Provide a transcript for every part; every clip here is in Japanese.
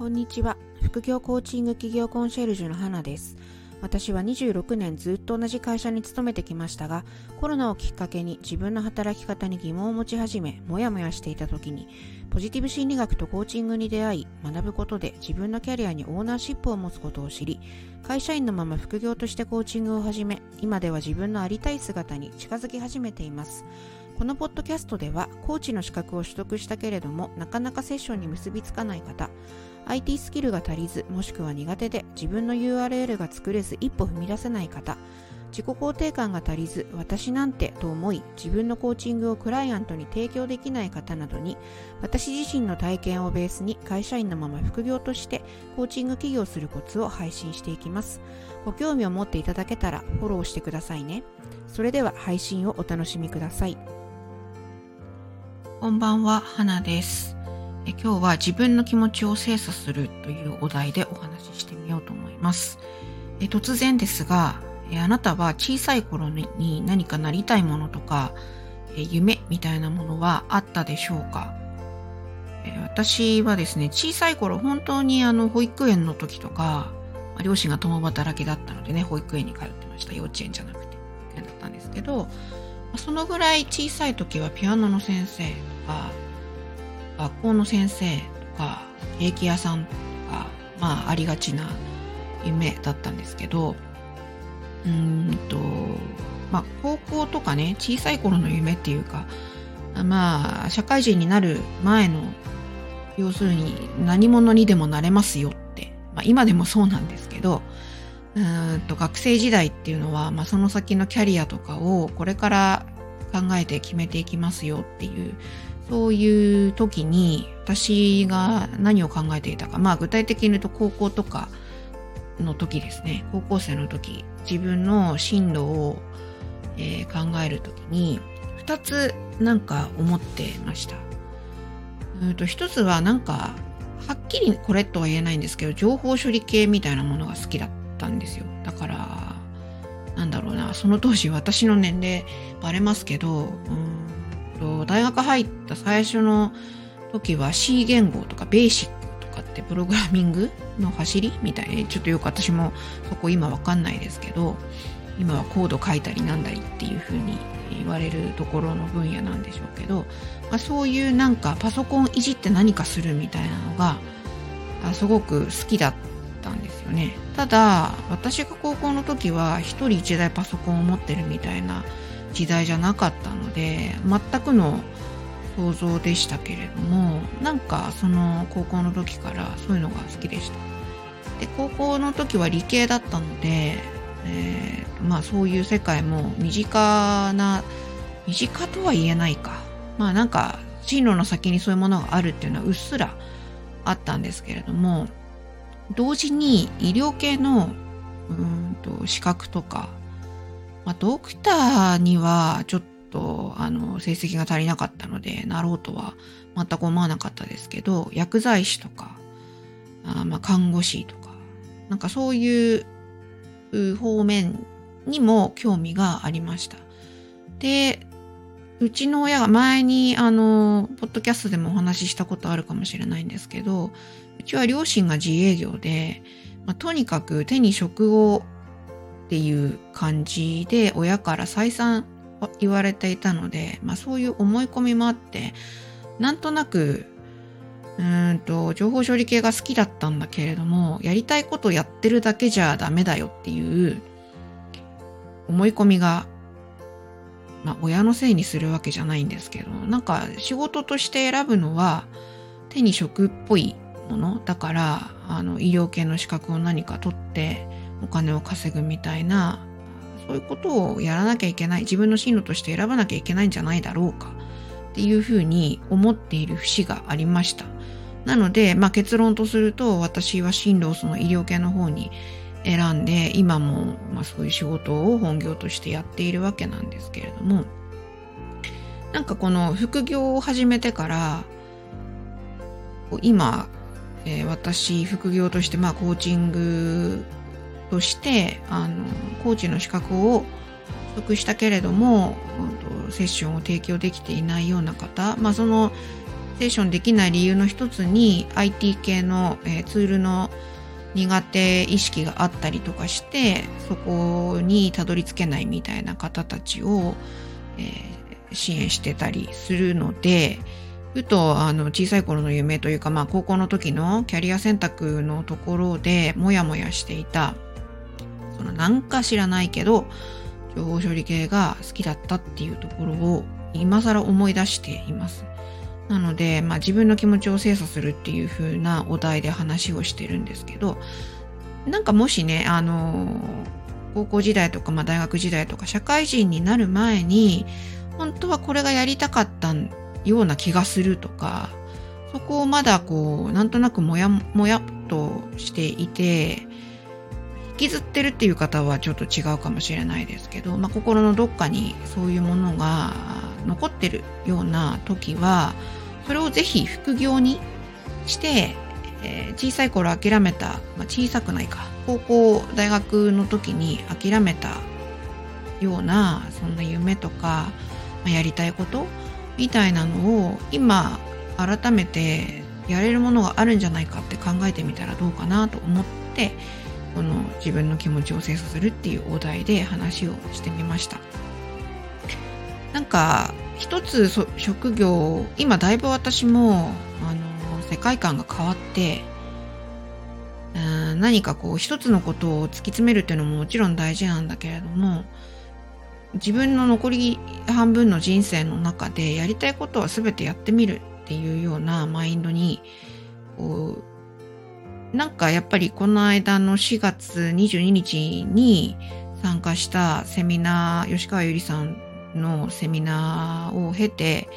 こんにちは。副業コーチング企業コンシェルジュの花です。私は26年ずっと同じ会社に勤めてきましたが、コロナをきっかけに自分の働き方に疑問を持ち始め、もやもやしていた時にポジティブ心理学とコーチングに出会い、学ぶことで自分のキャリアにオーナーシップを持つことを知り、会社員のまま副業としてコーチングを始め、今では自分のありたい姿に近づき始めています。このポッドキャストでは、コーチの資格を取得したけれどもなかなかセッションに結びつかない方、 IT スキルが足りず、もしくは苦手で自分の URL が作れず一歩踏み出せない方、自己肯定感が足りず私なんてと思い自分のコーチングをクライアントに提供できない方などに、私自身の体験をベースに会社員のまま副業としてコーチング起業するコツを配信していきます。ご興味を持っていただけたらフォローしてくださいね。それでは配信をお楽しみください。こんばんは、花です。今日は自分の気持ちを精査するというお題でお話ししてみようと思います。突然ですが、あなたは小さい頃に何かなりたいものとか、夢みたいなものはあったでしょうか？私はですね、小さい頃本当に保育園の時とか、両親が共働きだったのでね、保育園に通ってました。幼稚園じゃなくて保育園だったんですけど、そのぐらい小さい時はピアノの先生とか学校の先生とかケーキ屋さんとか、ありがちな夢だったんですけど、高校とかね、小さい頃の夢っていうか、社会人になる前の、要するに何者にでもなれますよって、今でもそうなんですけど、学生時代っていうのは、その先のキャリアとかをこれから考えて決めていきますよっていう、そういう時に私が何を考えていたか、具体的に言うと高校とかの時ですね、高校生の時、自分の進路を、考える時に2つ思ってました。1つははっきりこれとは言えないんですけど、情報処理系みたいなものが好きだったんですよ。だからその当時、私の年齢バレますけど、大学入った最初の時は C 言語とかベーシックとかってプログラミングの走りみたいな、ちょっとよく私もそこ今わかんないですけど、今はコード書いたりなんだりっていう風に言われるところの分野なんでしょうけど、そういうパソコンいじって何かするみたいなのがすごく好きだったんですよね。ただ私が高校の時は一人一台パソコンを持ってるみたいな時代じゃなかったので、全くの想像でしたけれども、その高校の時からそういうのが好きでした。で、高校の時は理系だったので、そういう世界も身近とは言えないか、進路の先にそういうものがあるっていうのはうっすらあったんですけれども、同時に医療系の資格とか、ドクターにはちょっと成績が足りなかったのでなろうとは全く思わなかったですけど、薬剤師とか看護師とか、そういう方面にも興味がありました。で、うちの親が前にポッドキャストでもお話ししたことあるかもしれないんですけど、うちは両親が自営業で、とにかく手に職をっていう感じで親から再三言われていたので、そういう思い込みもあって、なんとなく情報処理系が好きだったんだけれども、やりたいことをやってるだけじゃダメだよっていう思い込みが、親のせいにするわけじゃないんですけど、仕事として選ぶのは手に職っぽいものだから、医療系の資格を何か取ってお金を稼ぐみたいな、そういうことをやらなきゃいけない、自分の進路として選ばなきゃいけないんじゃないだろうかっていうふうに思っている節がありました。なので、結論とすると、私は進路をその医療系の方に選んで、今もそういう仕事を本業としてやっているわけなんですけれども、この副業を始めてから、今、私副業としてコーチングとしてコーチの資格を取得したけれどもセッションを提供できていないような方、そのテーションできない理由の一つに IT 系のツールの苦手意識があったりとかして、そこにたどり着けないみたいな方たちを、支援してたりするので、ふと小さい頃の夢というか、高校の時のキャリア選択のところでモヤモヤしていた、そのなんか知らないけど情報処理系が好きだったっていうところを今更思い出しています。なので、自分の気持ちを精査するっていう風なお題で話をしてるんですけど、なんかもしね、高校時代とか、大学時代とか社会人になる前に本当はこれがやりたかったような気がするとか、そこをまだなんとなくもやもやっとしていて引きずってるっていう方はちょっと違うかもしれないですけど、心のどっかにそういうものが残ってるような時は、それをぜひ副業にして、小さい頃諦めた、小さくないか、高校大学の時に諦めたようなそんな夢とか、やりたいことみたいなのを今改めてやれるものがあるんじゃないかって考えてみたらどうかなと思って、この自分の気持ちを精査するっていうお題で話をしてみました。なんか一つ職業、今だいぶ私も世界観が変わって、何か一つのことを突き詰めるっていうのももちろん大事なんだけれども、自分の残り半分の人生の中でやりたいことは全てやってみるっていうようなマインドになんかやっぱりこの間の4月22日に参加したセミナー、吉川ゆりさんのセミナーを経て、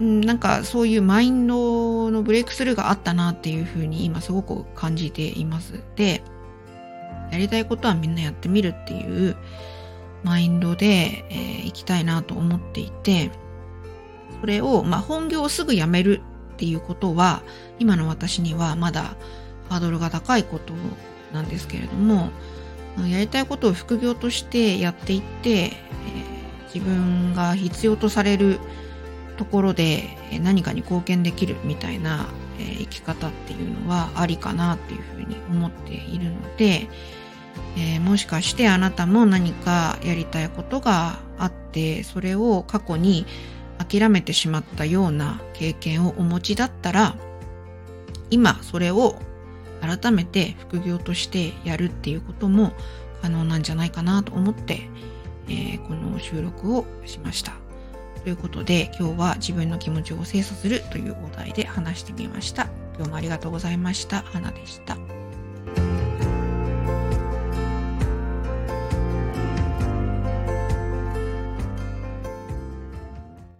なんかそういうマインドのブレイクスルーがあったなっていうふうに今すごく感じています。で、やりたいことはみんなやってみるっていうマインドで、いきたいなと思っていて、それを、本業をすぐ辞めるっていうことは今の私にはまだハードルが高いことなんですけれども、やりたいことを副業としてやっていって、自分が必要とされるところで何かに貢献できるみたいな、生き方っていうのはありかなっていうふうに思っているので、もしかしてあなたも何かやりたいことがあって、それを過去に諦めてしまったような経験をお持ちだったら、今それを改めて副業としてやるっていうことも可能なんじゃないかなと思って、この収録をしました。ということで、今日は自分の気持ちを精査するというお題で話してみました。今日もありがとうございました。花でした。